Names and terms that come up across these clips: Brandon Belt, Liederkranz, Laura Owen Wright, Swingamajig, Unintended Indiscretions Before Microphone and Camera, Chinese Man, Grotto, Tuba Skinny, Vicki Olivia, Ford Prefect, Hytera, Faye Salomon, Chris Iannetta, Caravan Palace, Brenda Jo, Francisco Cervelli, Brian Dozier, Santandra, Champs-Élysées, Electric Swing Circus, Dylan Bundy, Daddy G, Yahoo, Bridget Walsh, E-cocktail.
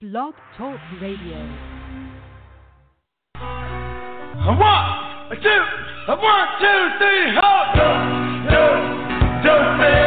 Blog Talk Radio. One, two, three, hop! Don't fail.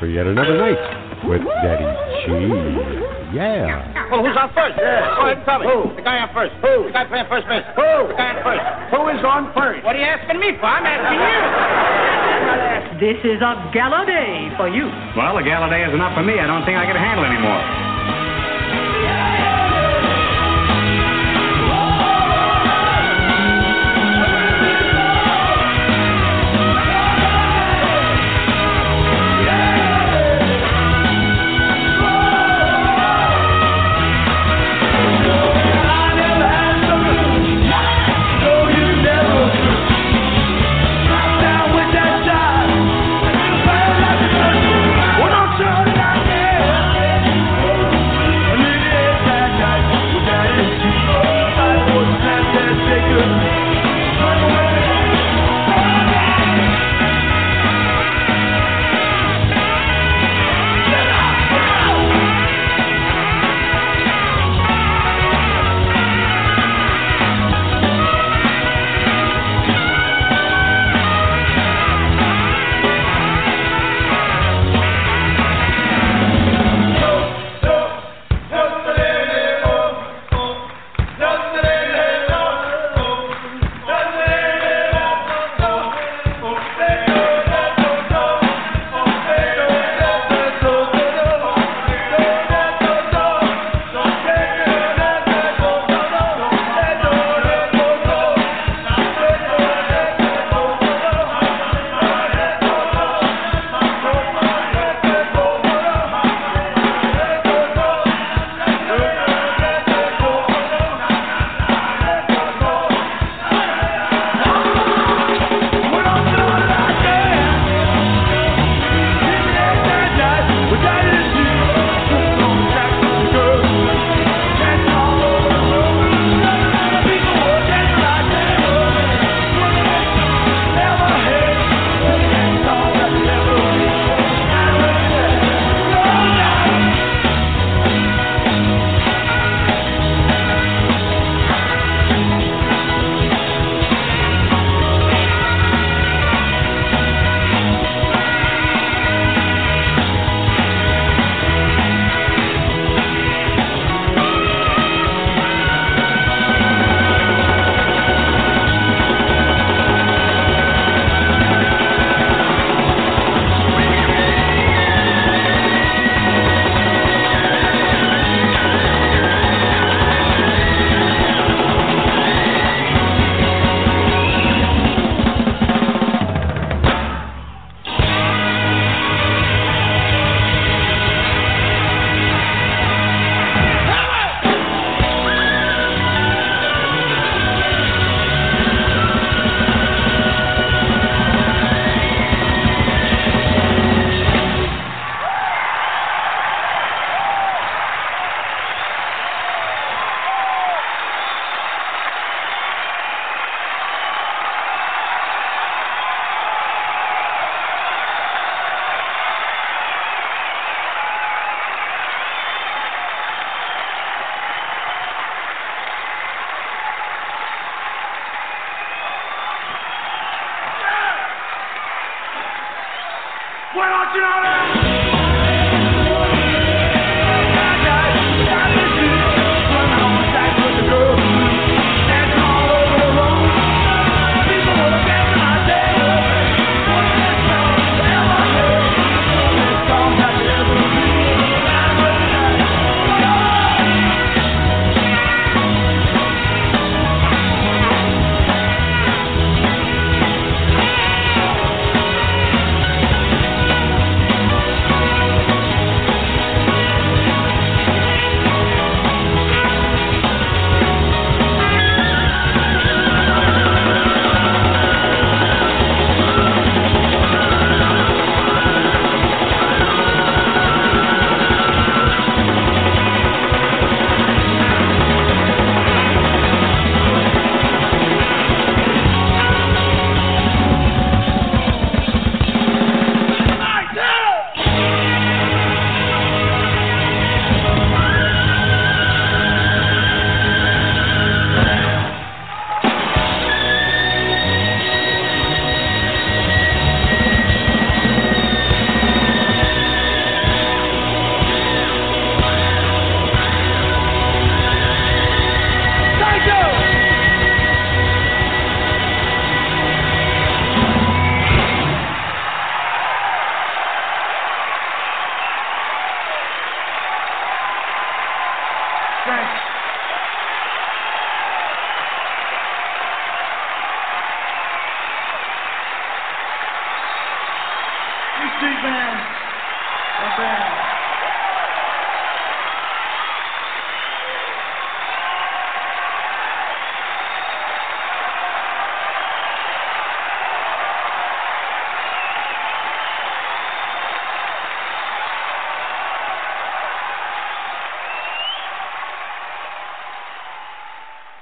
for yet another night with Daddy G. Yeah. Well, who's on first? Yeah. Go ahead and tell me. Who? The guy on first. Who? The guy playing first base. Who? The guy on first. Who is on first? What are you asking me for? I'm asking you. This is a gala day for you. Well, a gala day is enough for me. I don't think I can handle it anymore.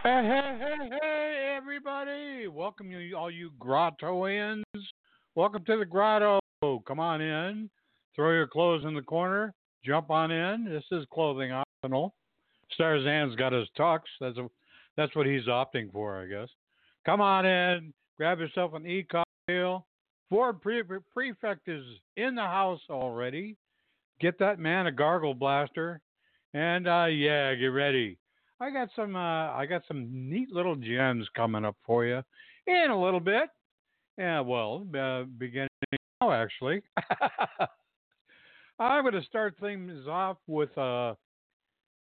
Caravan. Hey, everybody. Welcome you, all you Grottoians. Welcome to the Grotto. Come on in. Throw your clothes in the corner. Jump on in. This is clothing optional. Staarzan's got his tux. That's what he's opting for, I guess. Come on in. Grab yourself an E-cocktail. Ford Prefect is in the house already. Get that man a gargle blaster. And, yeah, get ready. I got some neat little gems coming up for you in a little bit. Yeah, well, beginning now, actually. I'm going to start things off with a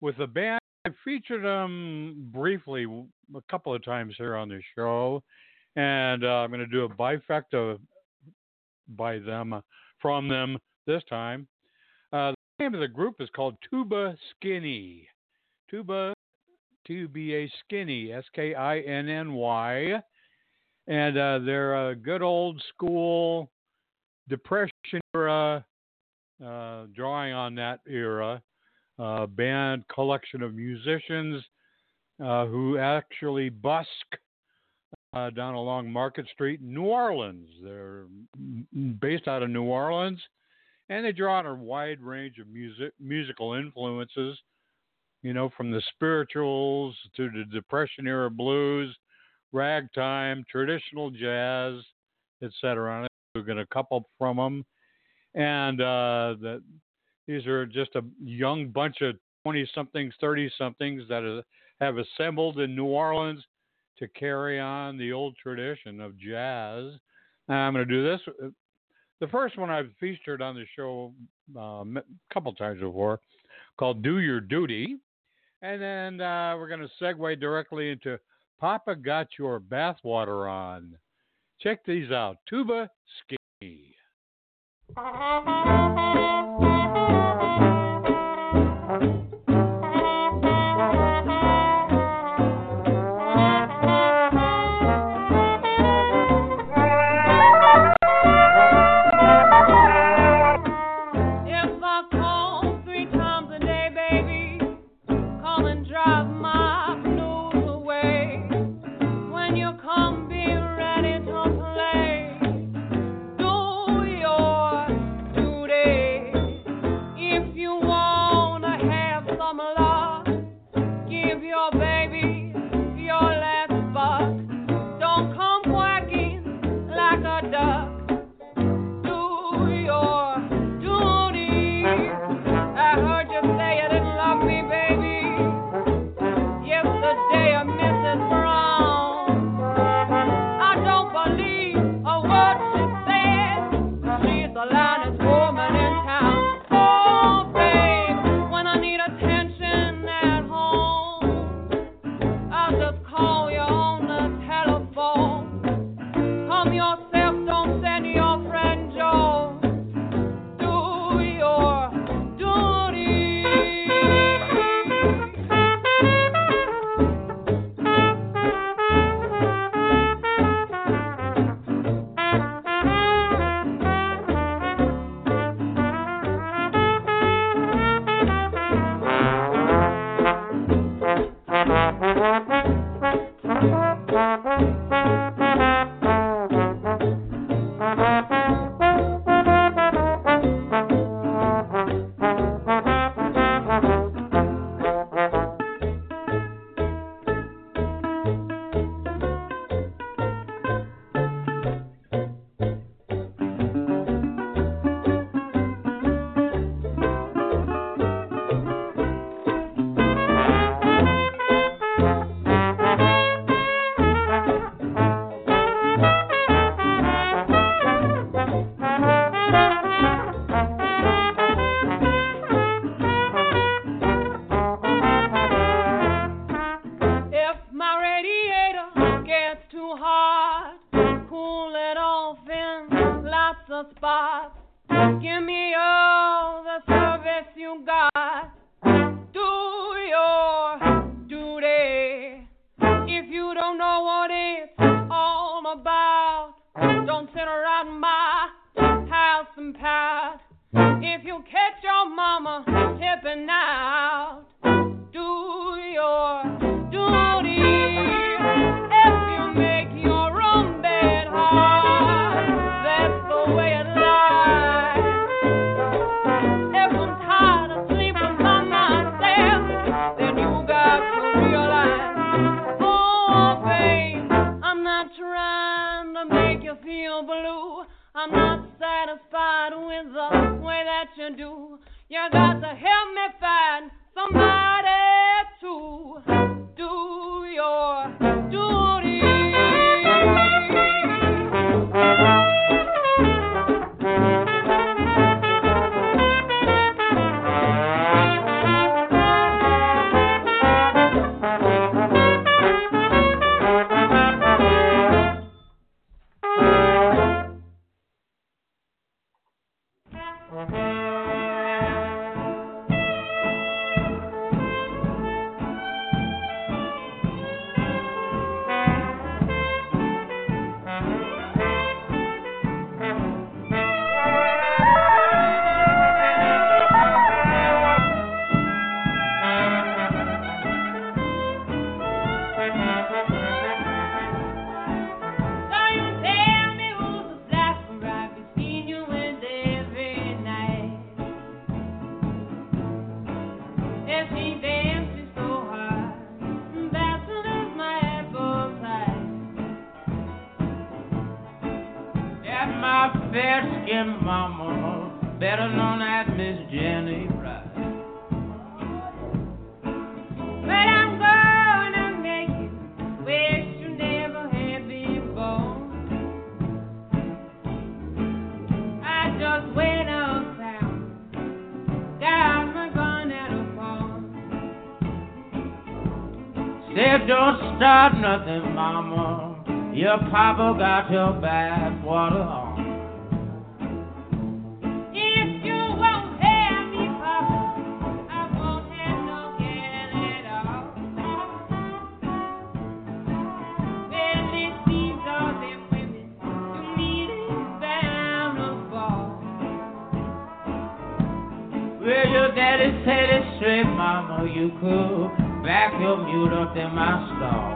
band. I featured them briefly a couple of times here on the show, and I'm going to do a bifecta by them from them this time. The name of the group is called Tuba Skinny. Tuba Skinny, S-K-I-N-N-Y, and they're a good old school Depression era, drawing on that era, band collection of musicians who actually busk down along Market Street in New Orleans. They're based out of New Orleans, and they draw on a wide range of musical influences. You know, from the spirituals to the Depression-era blues, ragtime, traditional jazz, etc. We're going to couple from them. And these are just a young bunch of 20-somethings, 30-somethings that have assembled in New Orleans to carry on the old tradition of jazz. And I'm going to do this. The first one I've featured on the show a couple times before, called Do Your Duty. And then we're going to segue directly into Papa Got Your Bathwater On. Check these out. Tuba Skinny. you got. Do your duty. If you don't know what it's all about, don't sit around my house and pout. If you catch your mama tipping out, do your duty. If you make your own bed hard, that's the way it lies. If I'm tired of sleeping by myself, then you got to realize, oh babe, I'm not trying to make you feel blue. I'm not satisfied with the way that you do. You got to help me find somebody to do your duty. Nothing, mama. Your papa got your bath water on. If you won't have me, papa, I won't have no gal at all. Well, it seems all them women to me is bound to fall. Well, your daddy said it straight, mama. You could back your mute up in my stall.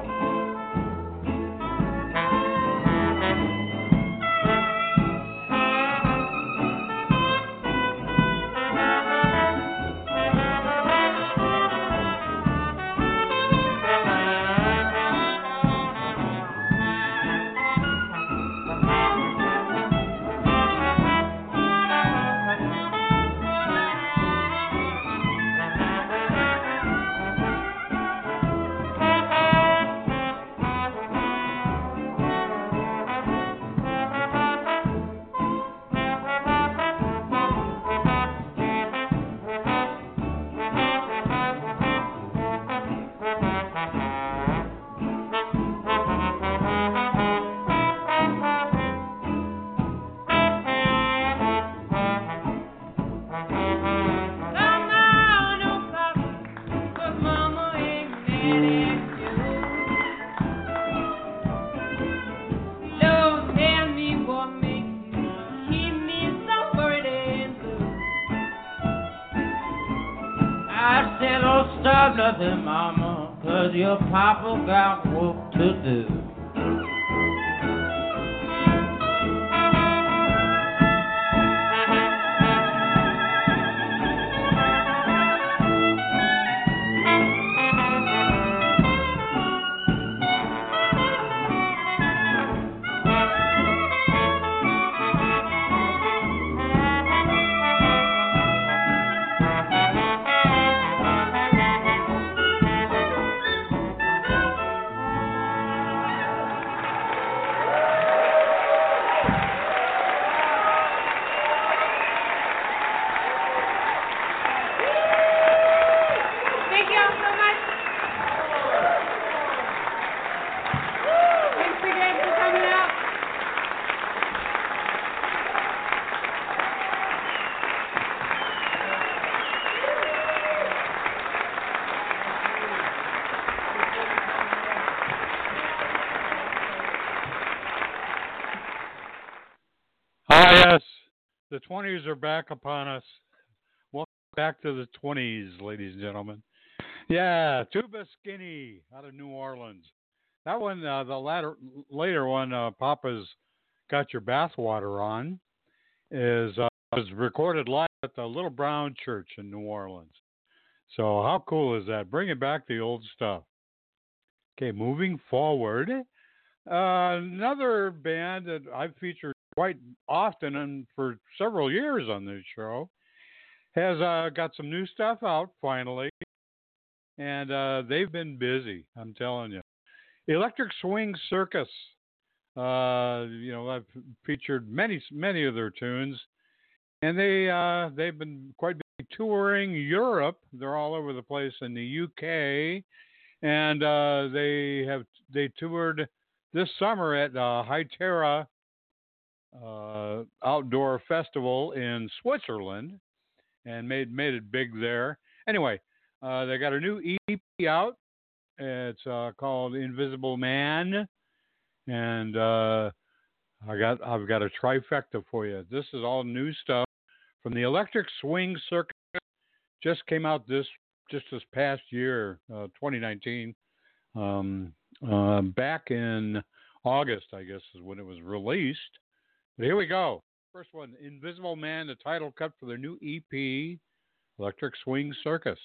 Nothing, mama, 'cause your papa got work to do. 20s are back upon us. Welcome back to the 20s, ladies and gentlemen. Yeah, Tuba Skinny out of New Orleans. That one, the later one, Papa's Got Your Bathwater On, was recorded live at the Little Brown Church in New Orleans. So how cool is that? Bringing back the old stuff. Okay, moving forward. Another band that I've featured quite often and for several years on this show has got some new stuff out finally. And they've been busy, I'm telling you. Electric Swing Circus. I've featured many of their tunes. And they've been quite busy touring Europe. They're all over the place in the UK. And they toured this summer at Hytera Outdoor Festival in Switzerland and made it big there. Anyway, they got a new EP out. It's called Invisible Man, and I've got a trifecta for you. This is all new stuff from the Electric Swing Circus. Just came out this past year, 2019. Back in August, I guess, is when it was released. But here we go. First one, Invisible Man, the title cut for their new EP, Electric Swing Circus.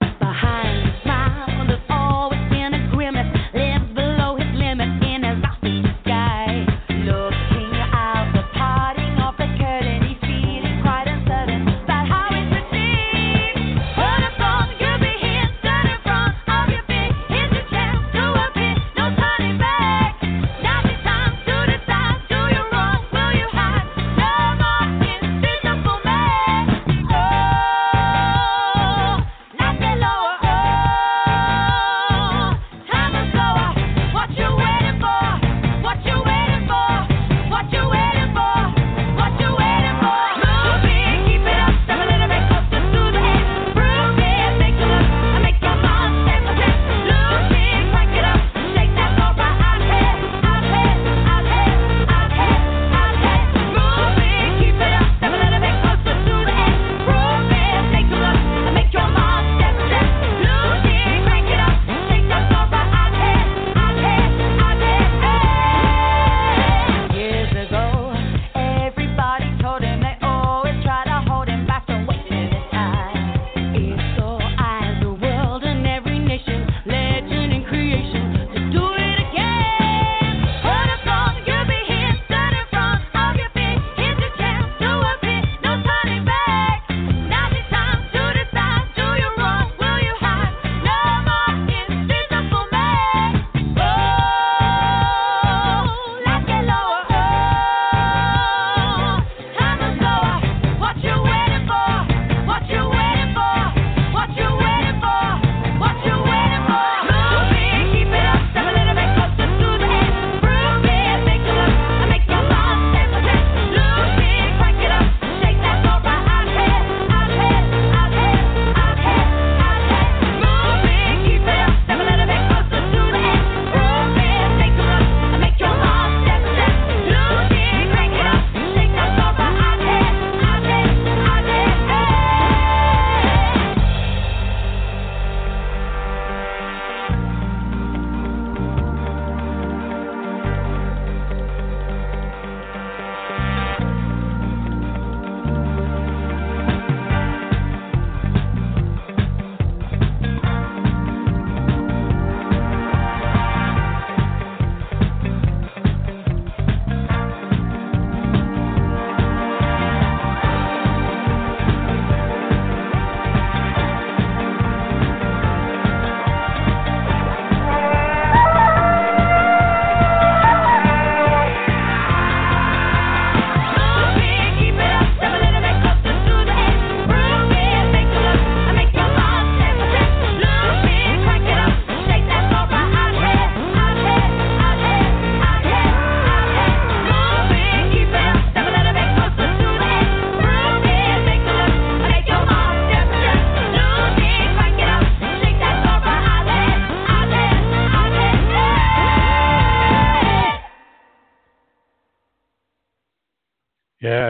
Behind the smile, when there's always been a grimace, lives below his limit in a rocky sky. Looking out, the parting of the curtain, he's feeling quite uncertain about how it proceeds. What a song, you'll be here, starting from all your feet. Here's your chance to appear, no turning back. Now it's time to decide, do you run, will you hide? No more invisible man. Oh, not below. Oh,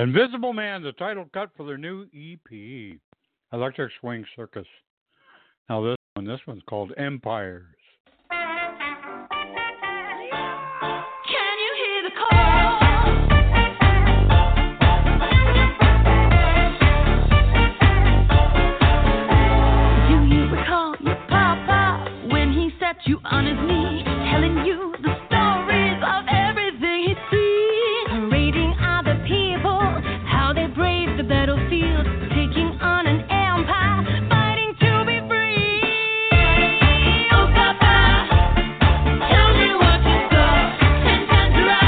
Invisible Man, the title cut for their new EP, Electric Swing Circus. Now this one's called Empires. You on his knee, telling you the stories of everything he'd seen, rating other people, how they braved the battlefield, taking on an empire, fighting to be free. Oh, Papa, tell me what you saw, Santandra,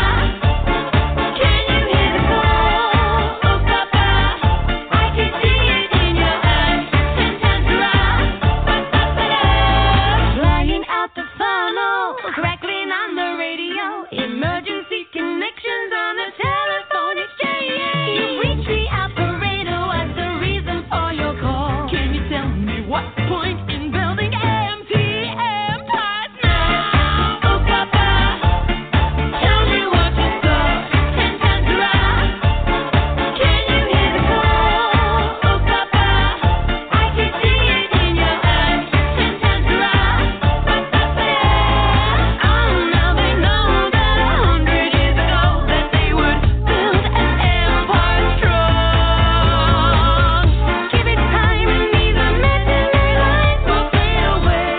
can you hear the call? Oh, Papa, I can see it in your eyes, Santandra, flying out the funnel, crackling on the radio, emergency connections on the telephone exchange. You reach the operator, what's the reason for your call? Can you tell me what point in building MTM parts now? Oh, Papa, tell me what you saw, Santandra, can you hear the call? Oh, Papa, I can see it in your eyes, Santandra. Oh, now they know that 100 years ago that they would build an empire strong. Give it time and neither man nor life will fade away. The battle goes around till we find a common ground.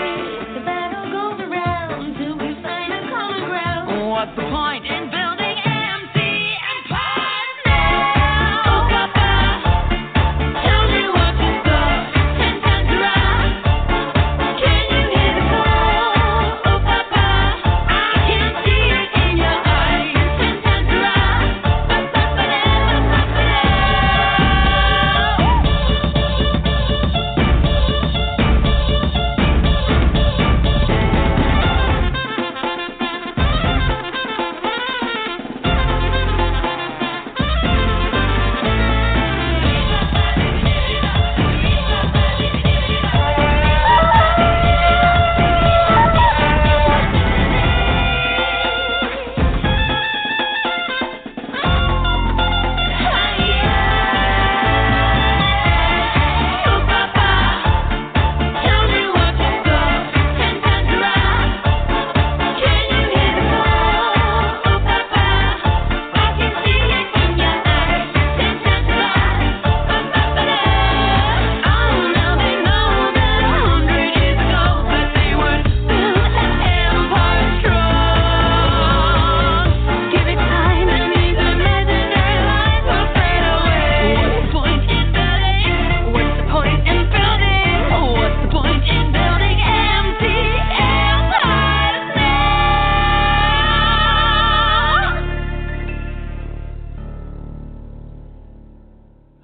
What's the point in building empty empires now? Oh, Papa, tell me what you saw, Santandra, can you hear the call? Oh, Papa, I can see it in your eyes, Santandra. Oh, Papa, tell me what you saw, Santandra, can you hear the call? Oh, Papa, I can see it in your eyes, Santandra. Oh, now they know that 100 years ago that they would build an empire strong. Give it time and these imaginary lines will fade away. What's the point in building? What's the point in building? Oh, what's the point in building empty empires now?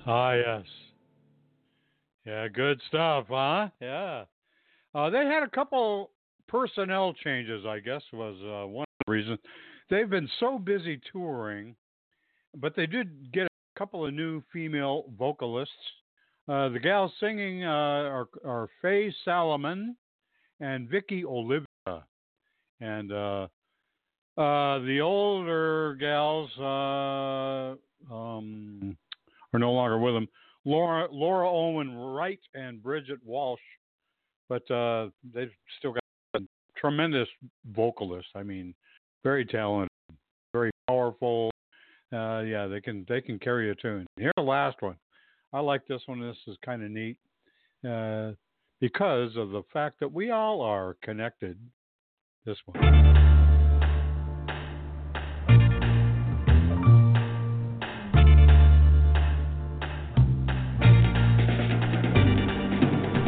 Ah, yes. Yeah, good stuff, huh? Yeah. They had a couple personnel changes, I guess, was one of the reasons. They've been so busy touring, but they did get a couple of new female vocalists. The gals singing are Faye Salomon and Vicki Olivia. And the older gals are no longer with them. Laura Owen Wright and Bridget Walsh, but they've still got a tremendous vocalist. I mean, very talented, very powerful. Yeah, they can carry a tune. Here's the last one. I like this one. This is kind of neat because of the fact that we all are connected. This one.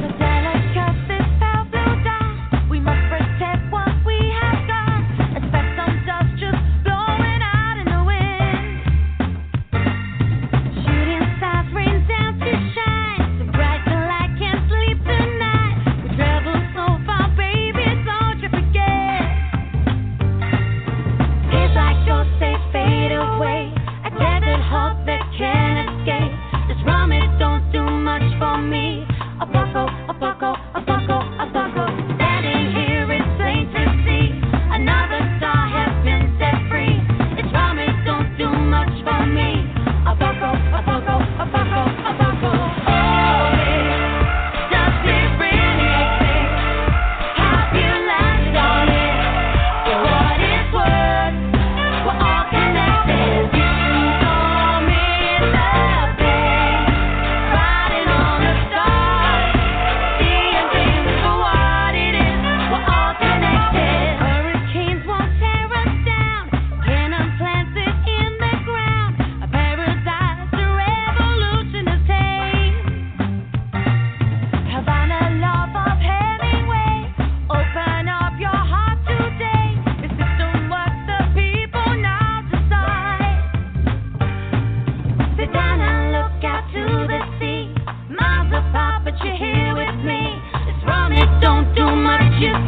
The Dallas Cup is pale blue dye. We must protect what we have got. It's back some dust just blowing out in the wind. Shooting stars rain down to shine. So bright till I can't sleep tonight. We travel so far, baby, don't you forget. It's like your safe fade away. A desert hope that can't escape. This rum, it don't do much for me. A buckle, a buckle, a buckle, a buckle. Standing here, it's plain to see. Another star has been set free. This rum, it don't do much for me. A buckle,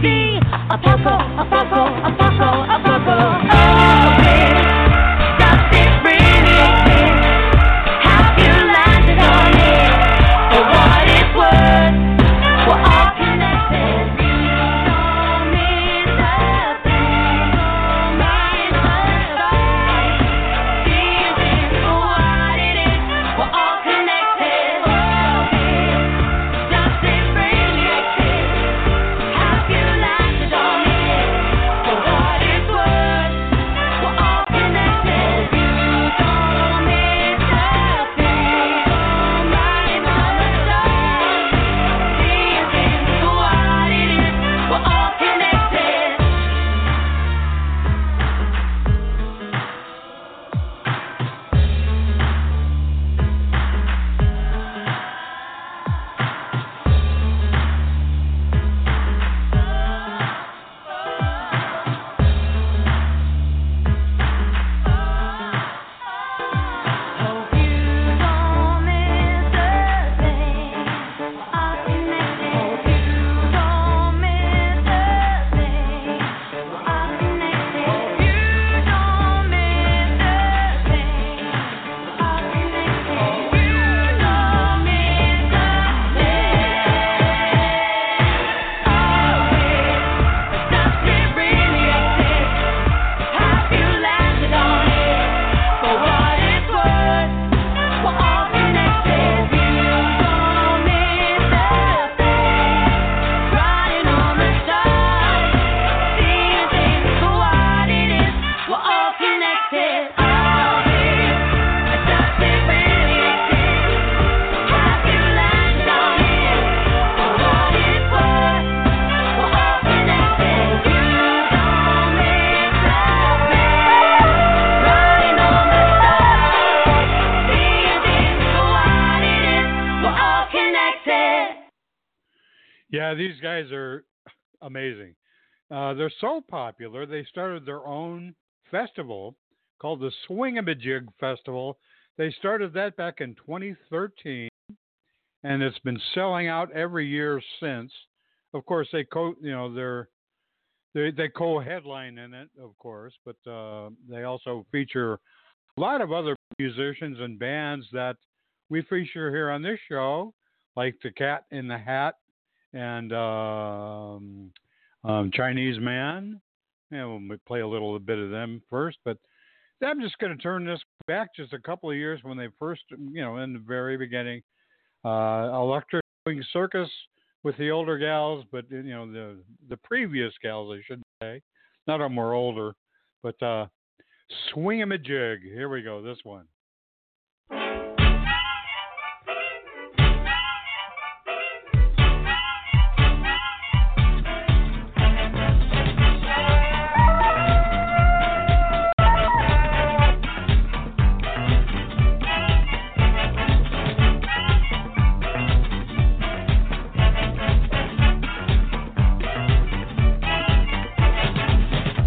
see a poco, a poco, a poco, a poco. Oh, baby, does it really? Have you landed on me? For what it's worth, we're all connected. Don't need the pain, don't need the fight. This is what it is, we're all connected. Oh, baby, does it really? Have you landed on me? For what it's worth, we're all connected. You don't need the pain, don't need the fight. This is what it is, we're all connected. Hope you don't miss the thing. We're all connected. Hope you don't miss the thing. We're all connected. Hope you don't miss the thing. We're all connected. Hope you don't miss the thing. Oh, baby, does it really exist? Have you landed on it? For what it's worth, we're all connected. You don't need the pain, riding on the stars, seeing things for what it is. We're all connected. Oh, baby, does it really exist? Have you landed on it? For what it's worth, we're all connected. You don't need the pain, riding on the stars, seeing things for what it is. We're all connected. Yeah, these guys are amazing. They're so popular, they started their own festival called the Swingamajig Festival. They started that back in 2013, and it's been selling out every year since. Of course, they co-headline in it, of course, but they also feature a lot of other musicians and bands that we feature here on this show, like the Cat in the Hat and Chinese Man. And we'll play a little bit of them first, but I'm just going to turn this back just a couple of years when they first, in the very beginning, Electric Swing Circus with the older gals, but the previous gals, I should say. None of them were older, but Swingamajig. Here we go. This one.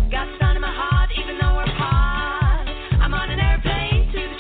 Got sun in my heart, even though we're apart. I'm on an airplane to the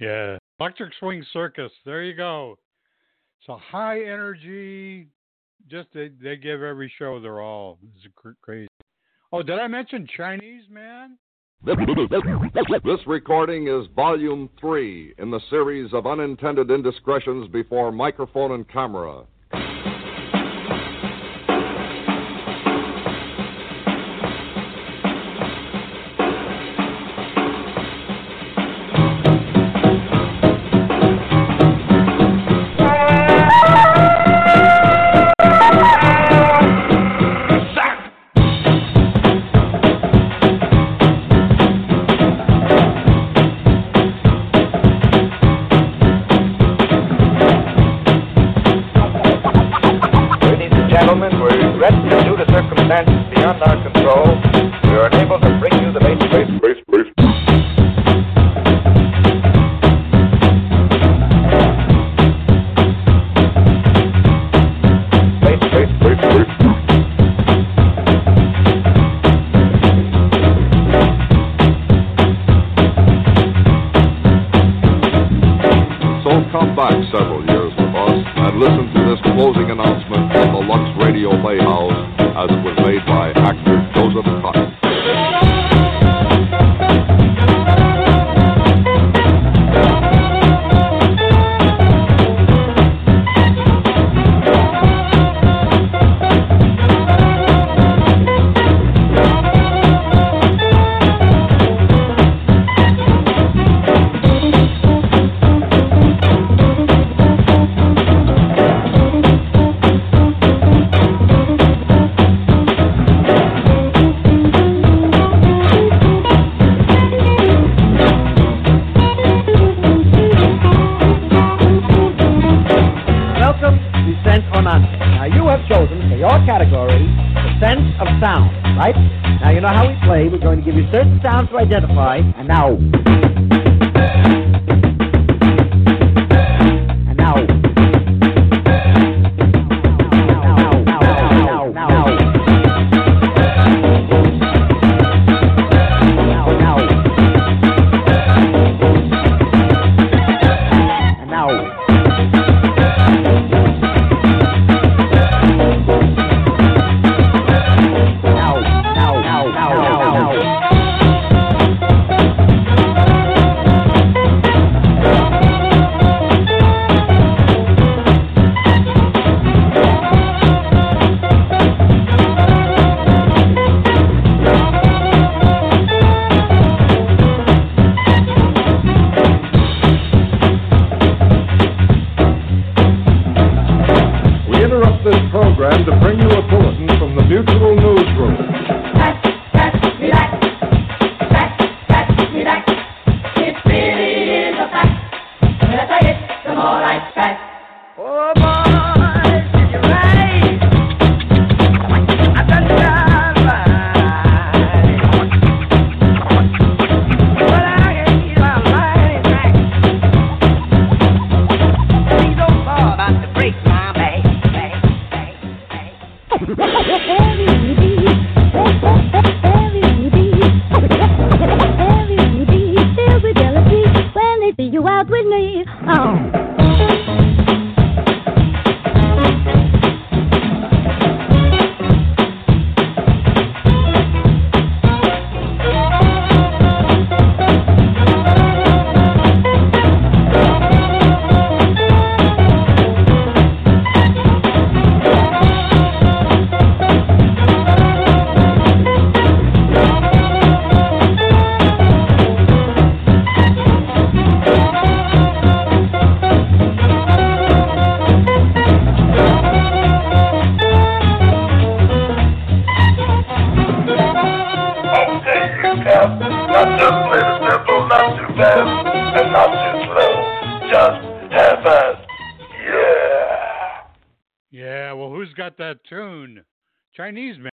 Yeah. Electric Swing Circus. There you go. So high energy. Just they give every show their all. It's crazy. Oh, did I mention Chinese Man? This recording is volume 3 in the series of Unintended Indiscretions Before Microphone and Camera. Identify, and now. And now. Chinese Man.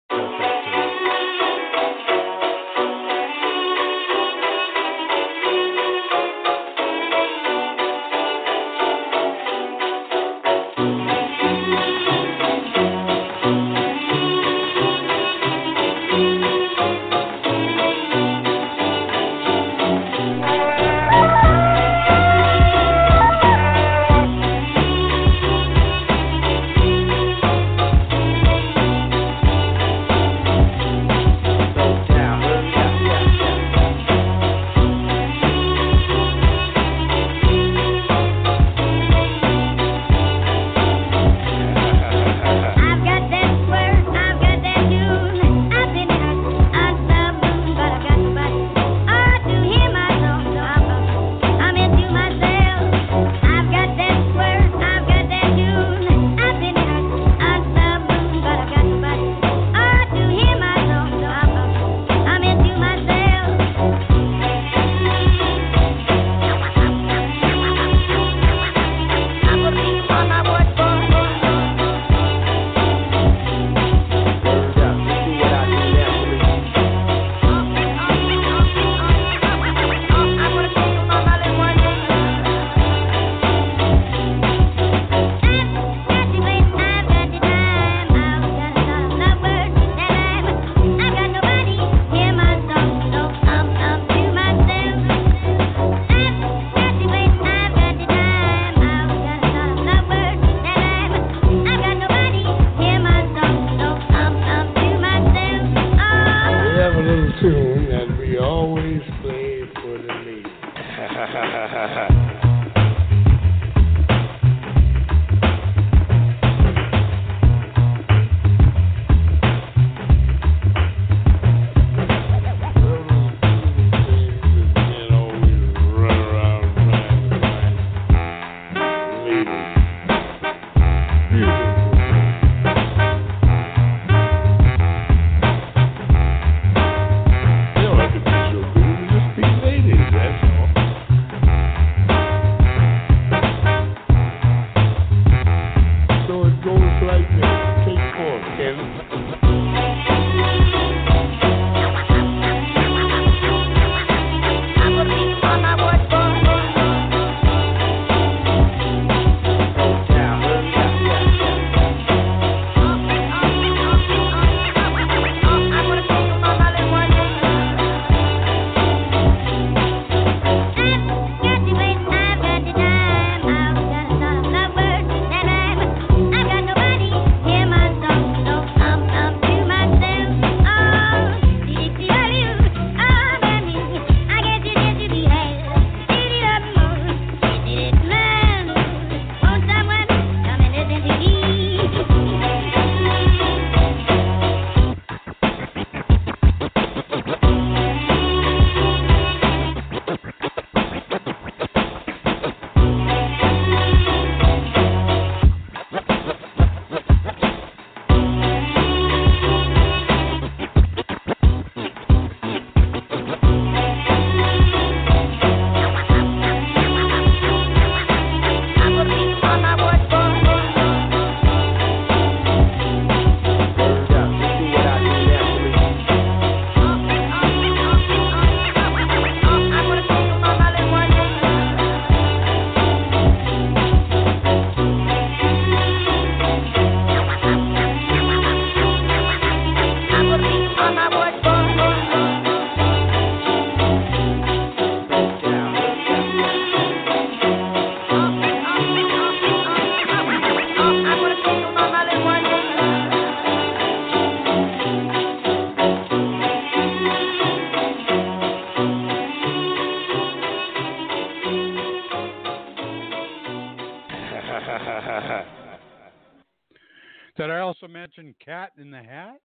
Did I also mention Cat in the Hat?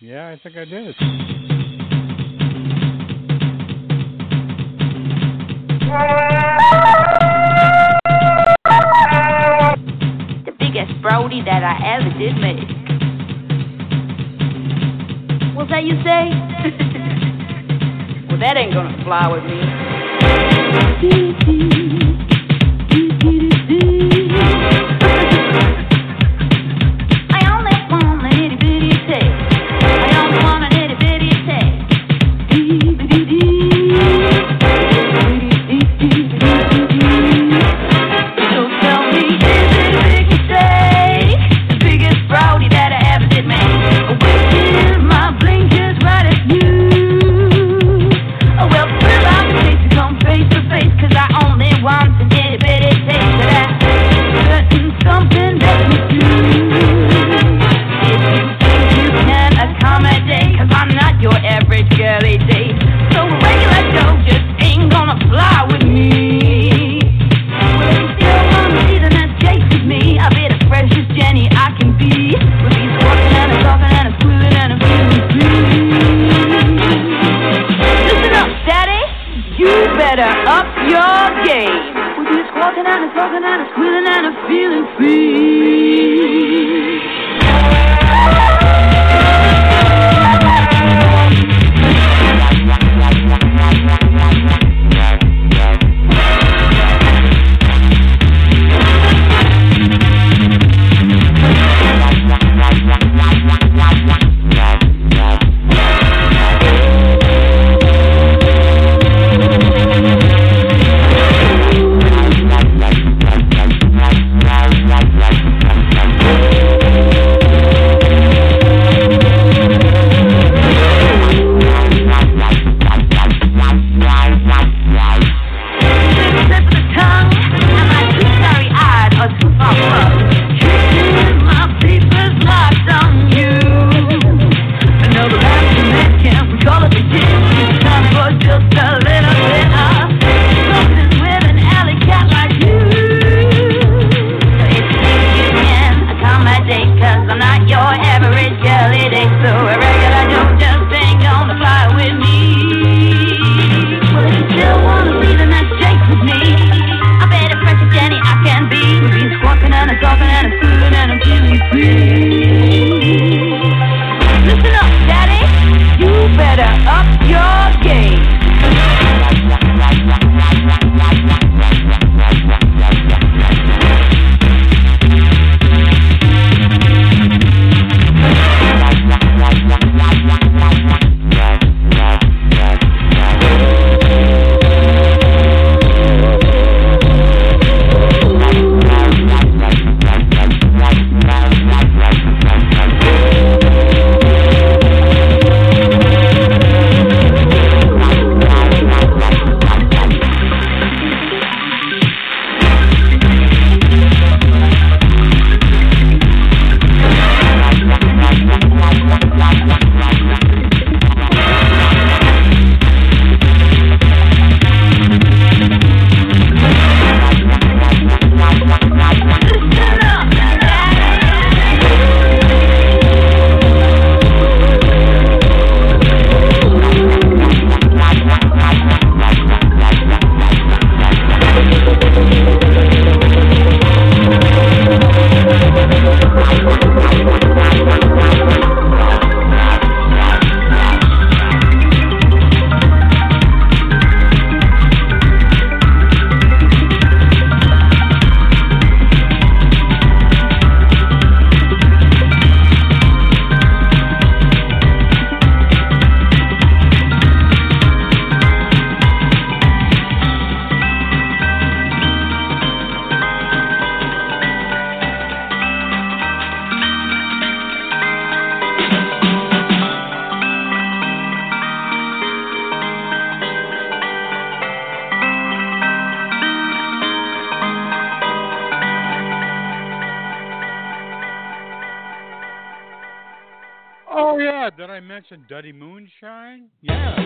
Yeah, I think I did. The biggest Brody that I ever did make. What's that you say? Well, that ain't gonna fly with me. did I mention Duddy Moonshine? Yeah.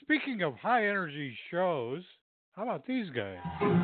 Speaking of high energy shows, how about these guys? Feels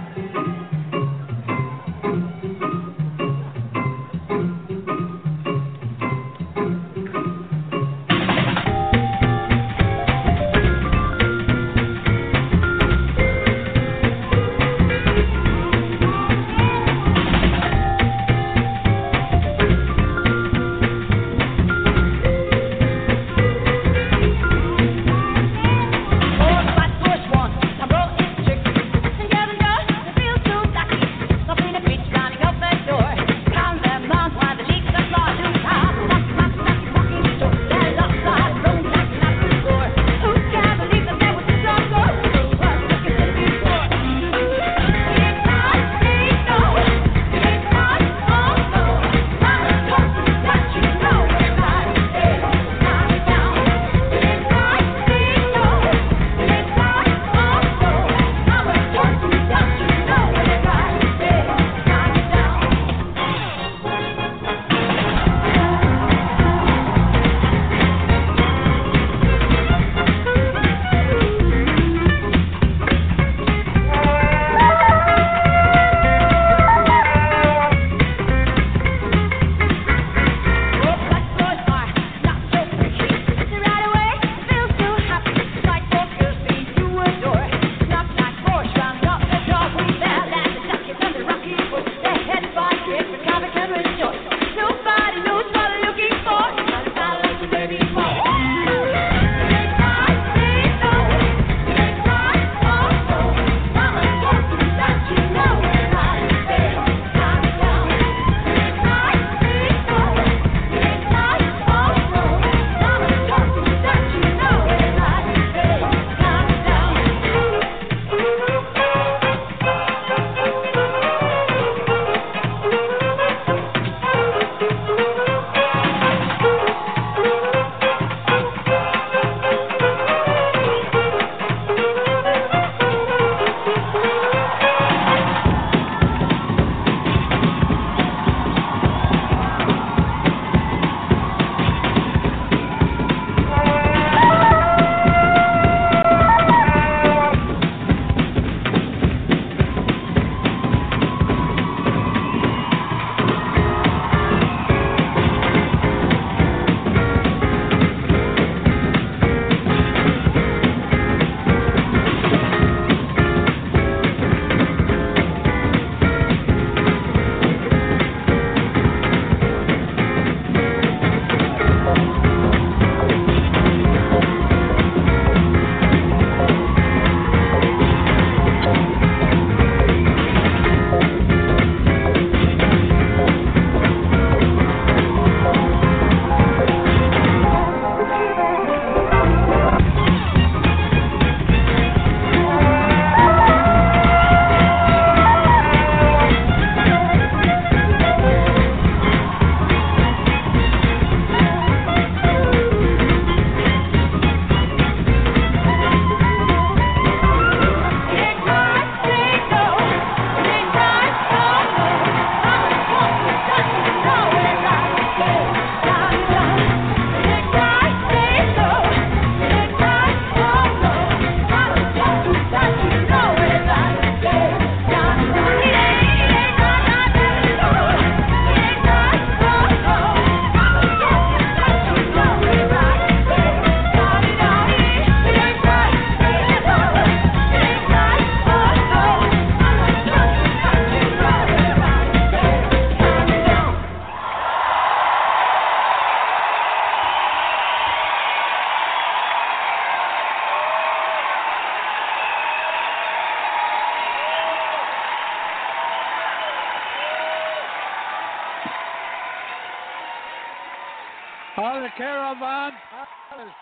Of the Caravan Palace.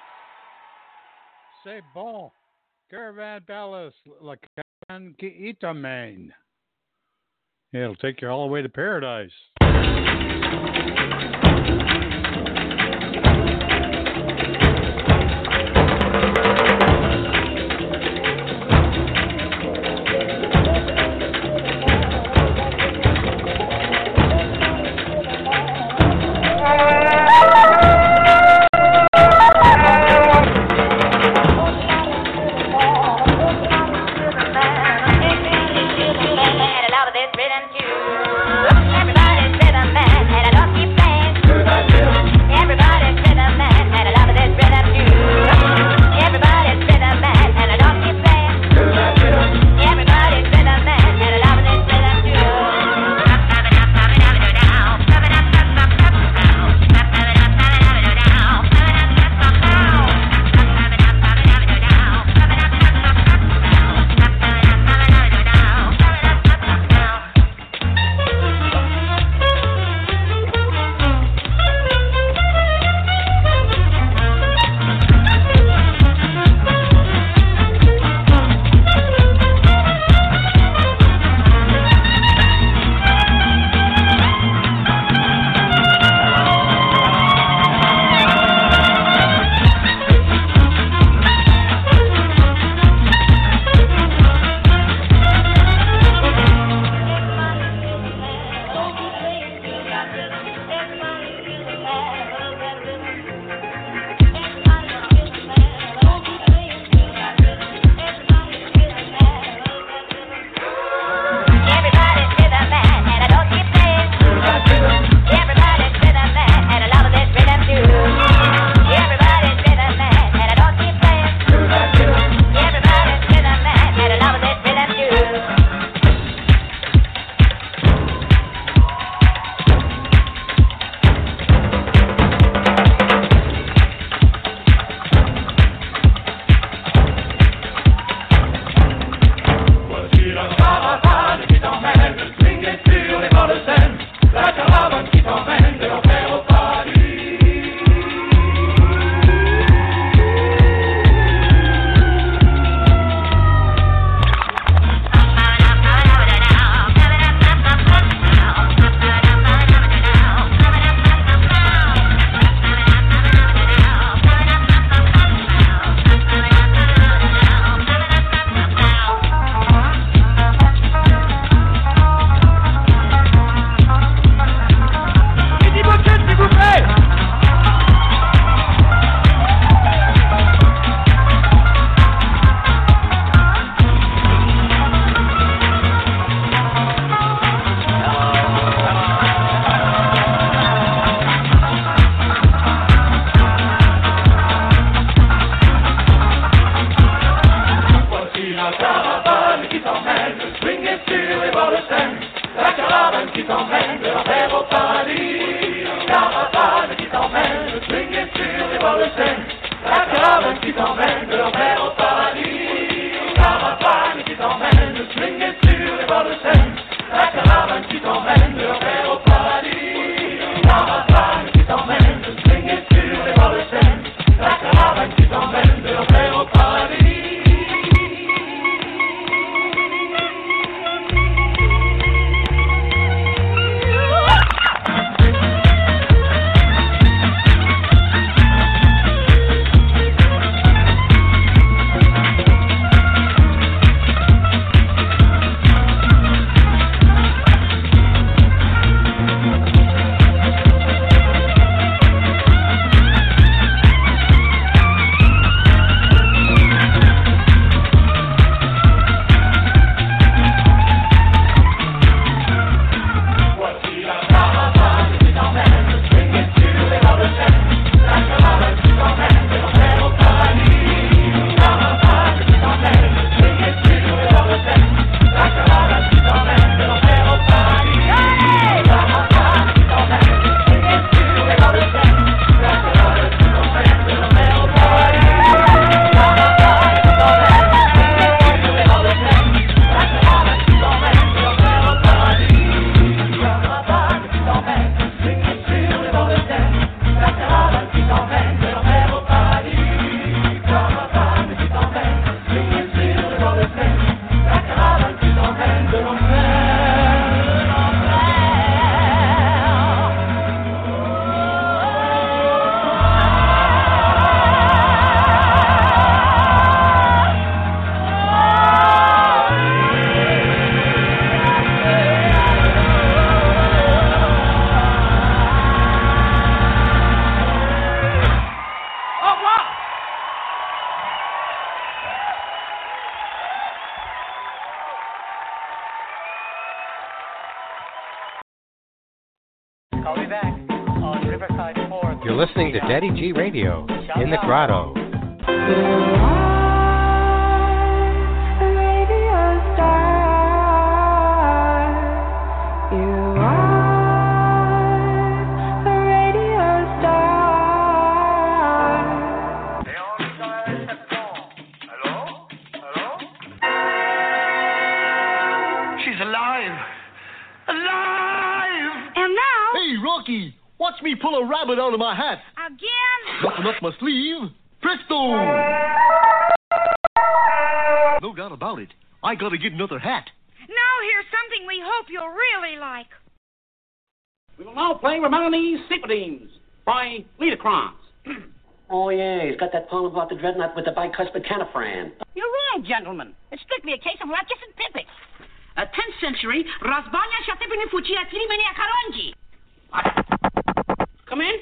C'est bon. Caravan Palace, la Caravan qui t'amène. It'll take you all the way to paradise. Everybody said I'm bad, and I don't keep back. You're listening to Daddy G Radio in the Grotto. Watch me pull a rabbit out of my hat. Again? Button up my sleeve. Presto! No doubt about it. I gotta get another hat. Now here's something we hope you'll really like. We will now play Romani's Sympathies by Liederkranz. Oh, yeah, he's got that poem about the dreadnought with the bicuspid canifran. You're right, gentlemen. It's strictly a case of Rodgers and Pippin. A 10th century Razbania Shatipini Fuchia Kirimenia Karonji. Come in.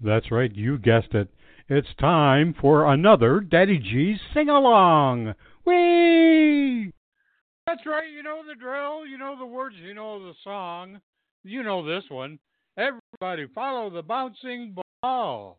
That's right, you guessed it. It's time for another Daddy G's sing-along. Whee! That's right, you know the drill, you know the words, you know the song. You know this one. Everybody follow the bouncing ball.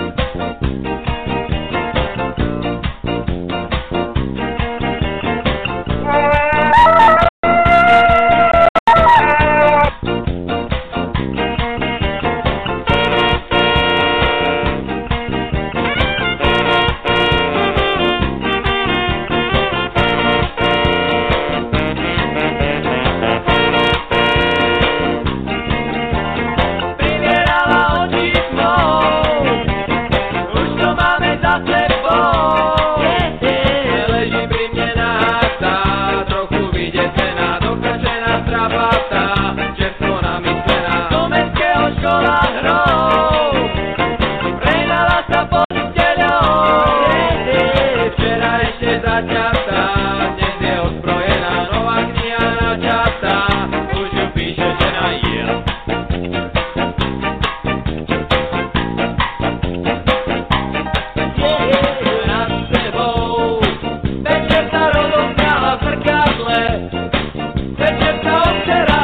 Será?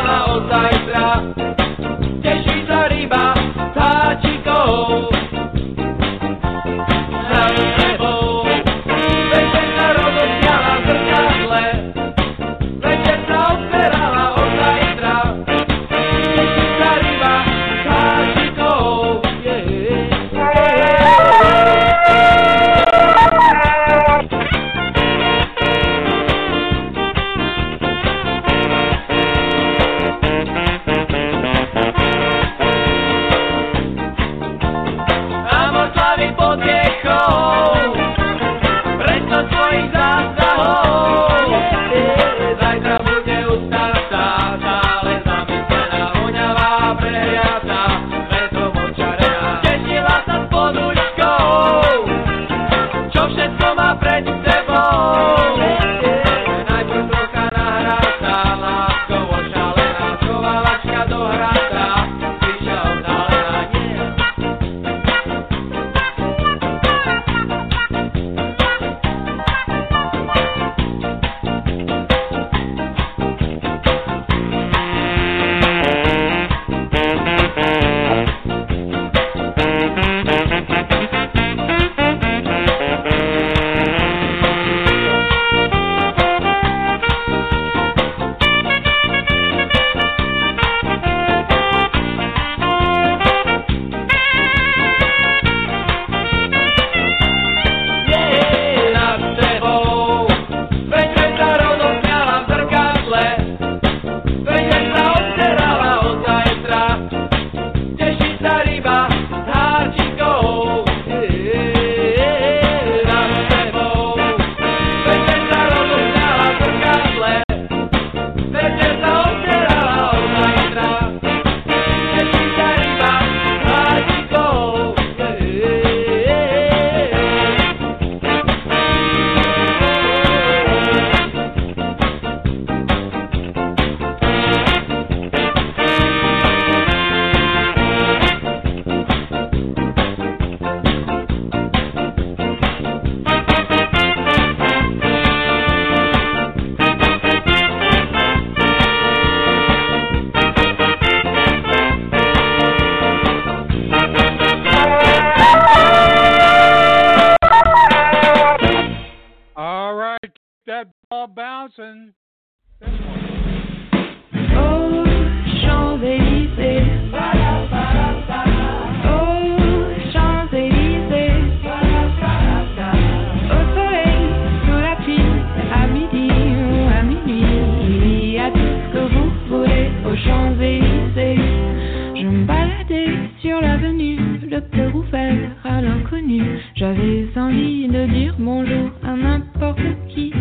J'avais envie de dire bonjour à n'importe qui,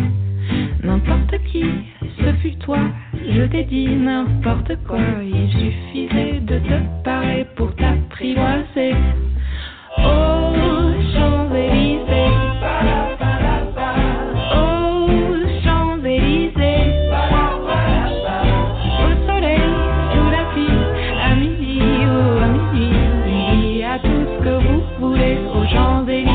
ce fut toi, je t'ai dit n'importe quoi, il suffisait de te parer pour t'apprivoiser. Oh, Champs-Élysées, oh, Champs-Élysées, au soleil, sous la pluie, à midi ou à minuit, oui, à tout ce que vous voulez, aux Champs-Élysées.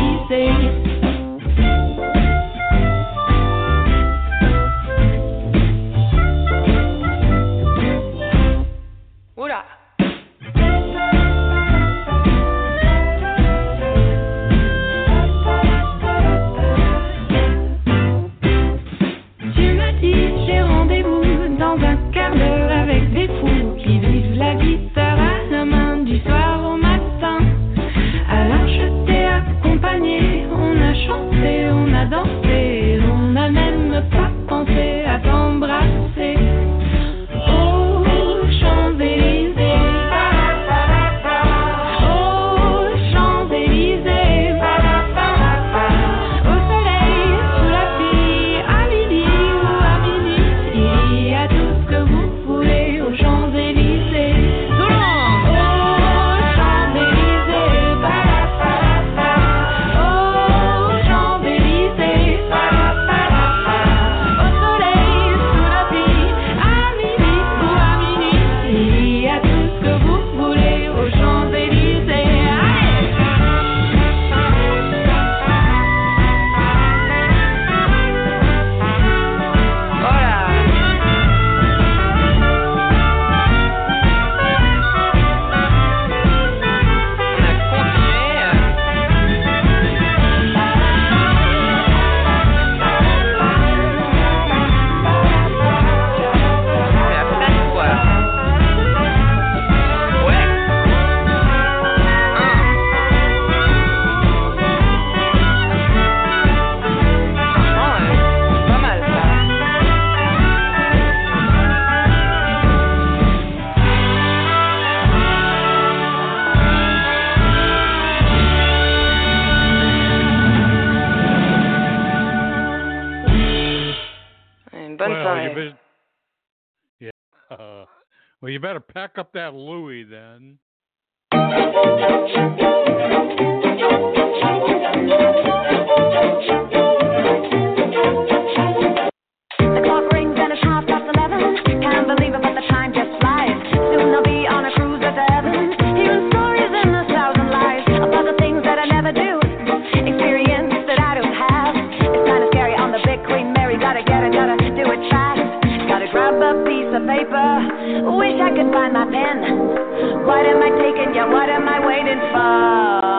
Well, you better pack up that Louis then. The clock rings and it's 11:30. Can't believe it, but the time just flies. Soon I'll be on a cruise with heaven. Hearing stories in a thousand lies about the things that I never do, experience that I don't have. It's kind of scary on the big Queen Mary. Gotta get it, gotta do it fast. Gotta grab a piece of paper. Wish I could find my pen. What am I taking? Yeah, what am I waiting for?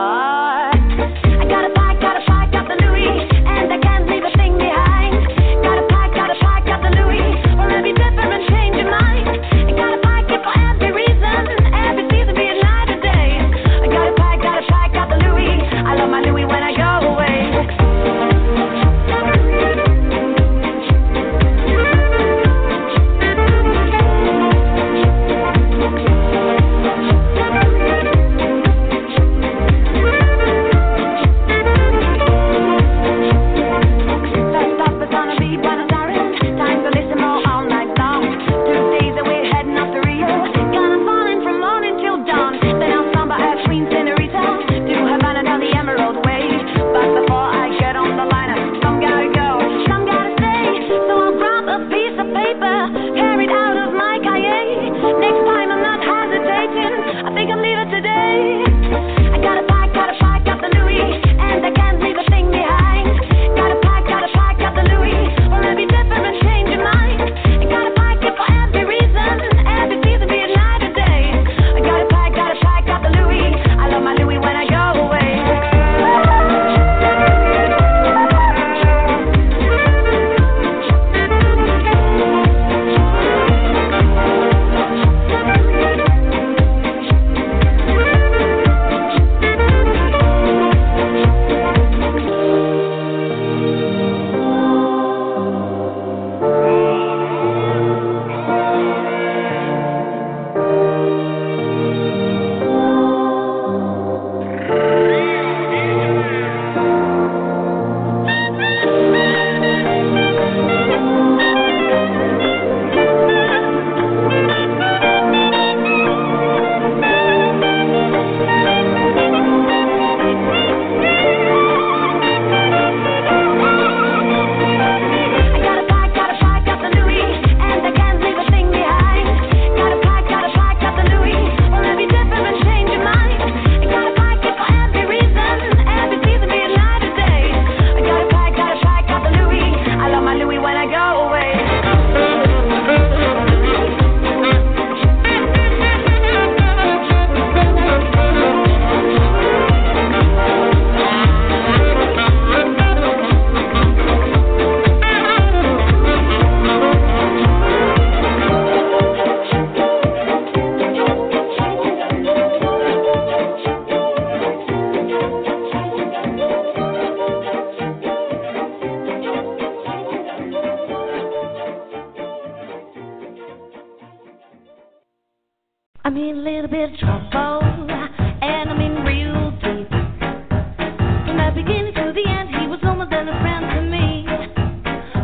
I'm in a little bit of trouble, and I'm in real deep. From the beginning to the end, he was almost than a friend to me.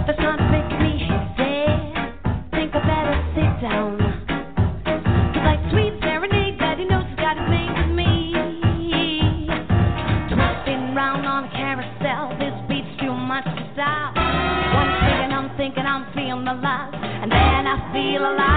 That's not making me his day. Think I better sit down. Cause like sweet serenade, Daddy knows he's got his name with me. Too much spinning round on a carousel, this beat's too much to stop. One second I'm thinking I'm feeling alive, and then I feel alive.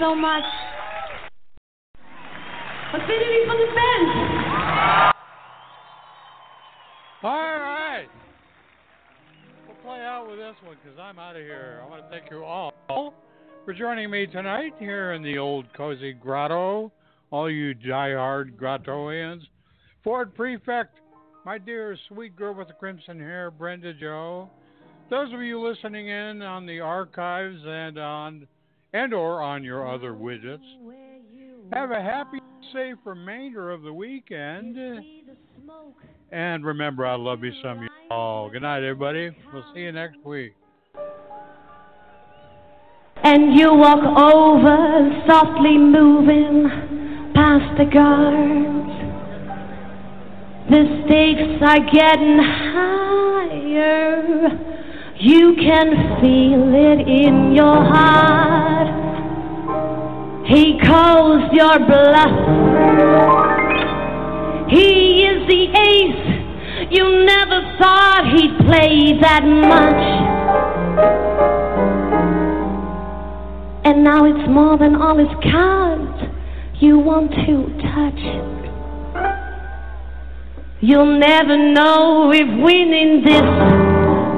So much. Let's see anything from this band. All right. We'll play out with this one because I'm out of here. I want to thank you all for joining me tonight here in the old cozy grotto. All you diehard grottoians. Ford Prefect, my dear sweet girl with the crimson hair, Brenda Jo. Those of you listening in on the archives and or on your other widgets. Have a happy, safe remainder of the weekend. And remember, I love you some, you all. Good night, everybody. We'll see you next week. And you walk over, softly moving past the guards. The stakes are getting higher. You can feel it in your heart. He calls your bluff. He is the ace. You never thought he'd play that much. And now it's more than all his cards you want to touch. You'll never know if winning this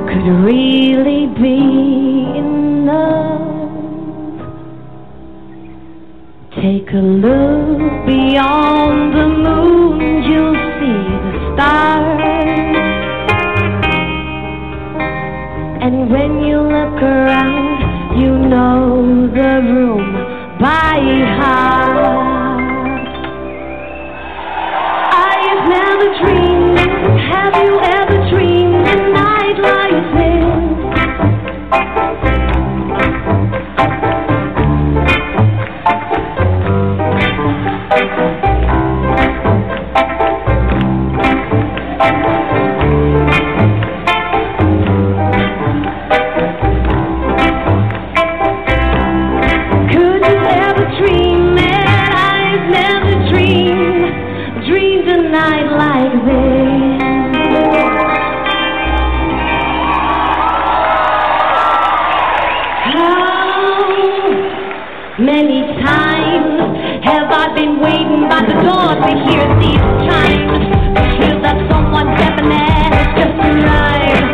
could really be enough. Take a look beyond the moon, you'll see the stars. And when you look around, you know the room by heart. I have never dreamed, have you ever dreamed? Like this. by the door to hear these chimes. The thrill of someone debonair is just a rhyme.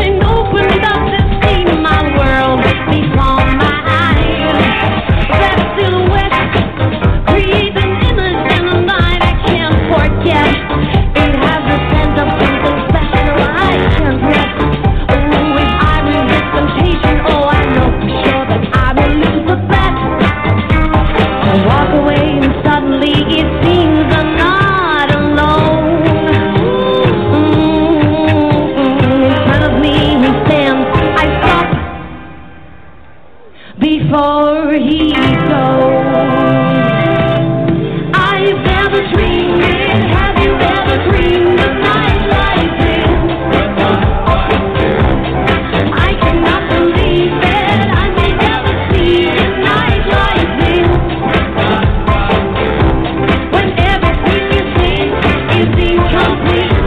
An open darkness seen my world before my eyes. That silhouette creates an image in a mind I can't forget. It has the sense of something special I can't read. Oh, if I resist temptation, oh, I know for sure that I will lose the bet. I walk away and suddenly it seems I'm not alone. In front of me he stands. I stop before he goes. I've never dreamed it. Have you ever dreamed of night like this? I cannot believe it. I may never see a night like this. When everything you see is incomplete,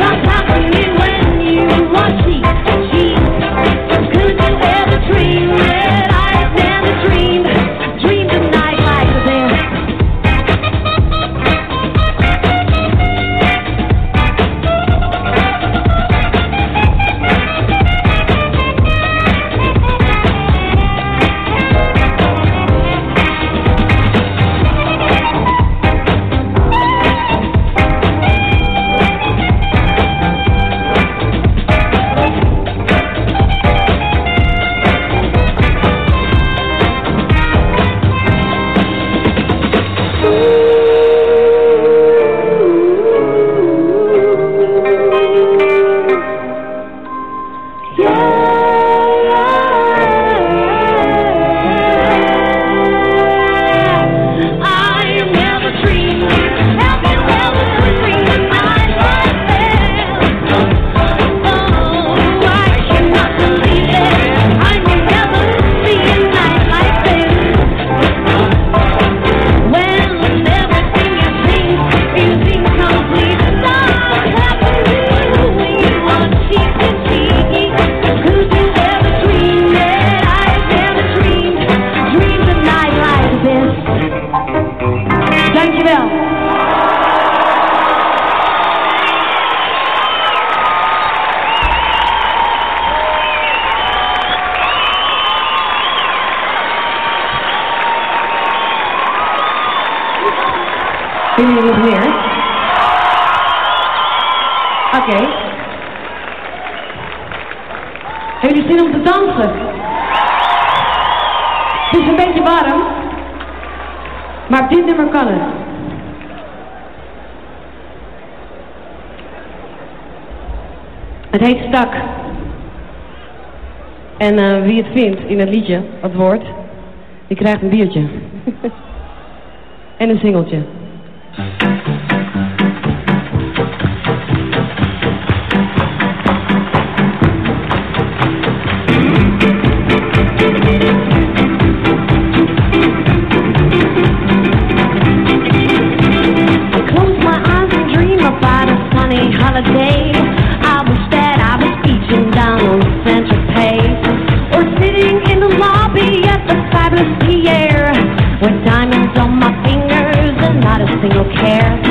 what's happening when you are cheat? Could you ever dream that I've never dreamed a night like this? Dankjewel. Kunnen jullie nog meer? Oké. Hebben jullie zin om te dansen? Het is een beetje warm, maar op dit nummer kan het. Het heet Stak. En wie het vindt in het liedje, dat woord, die krijgt een biertje. En een singeltje. I close my eyes and dream about a sunny holiday. I wish that I was beaching down on Santa Fe, or sitting in the lobby at the fabulous Pierre, with diamonds on my fingers and not a single care.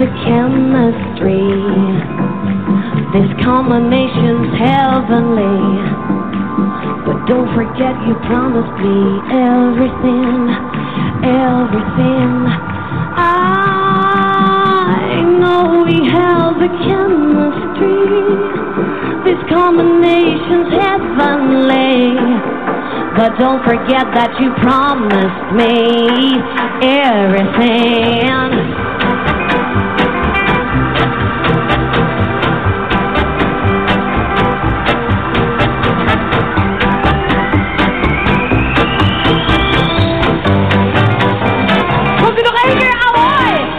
the chemistry. This combination's heavenly. But don't forget you promised me everything, everything. I know we have the chemistry. This combination's heavenly. But don't forget that you promised me everything. Hope you don't hear our voice.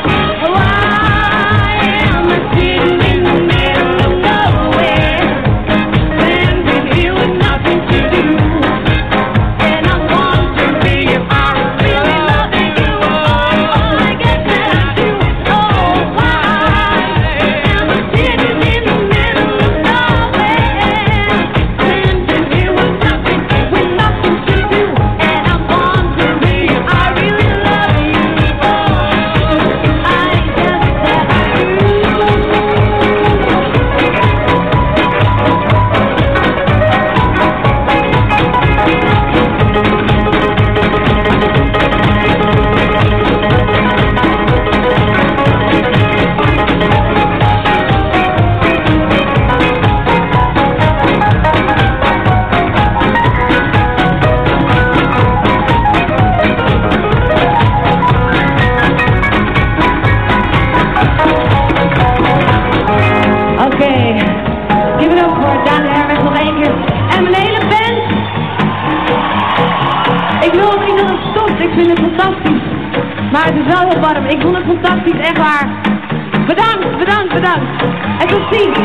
Why am I sitting in the middle of nowhere, standing here with nothing to do? Ik vond het fantastisch, echt waar. Bedankt, bedankt, bedankt. En tot ziens.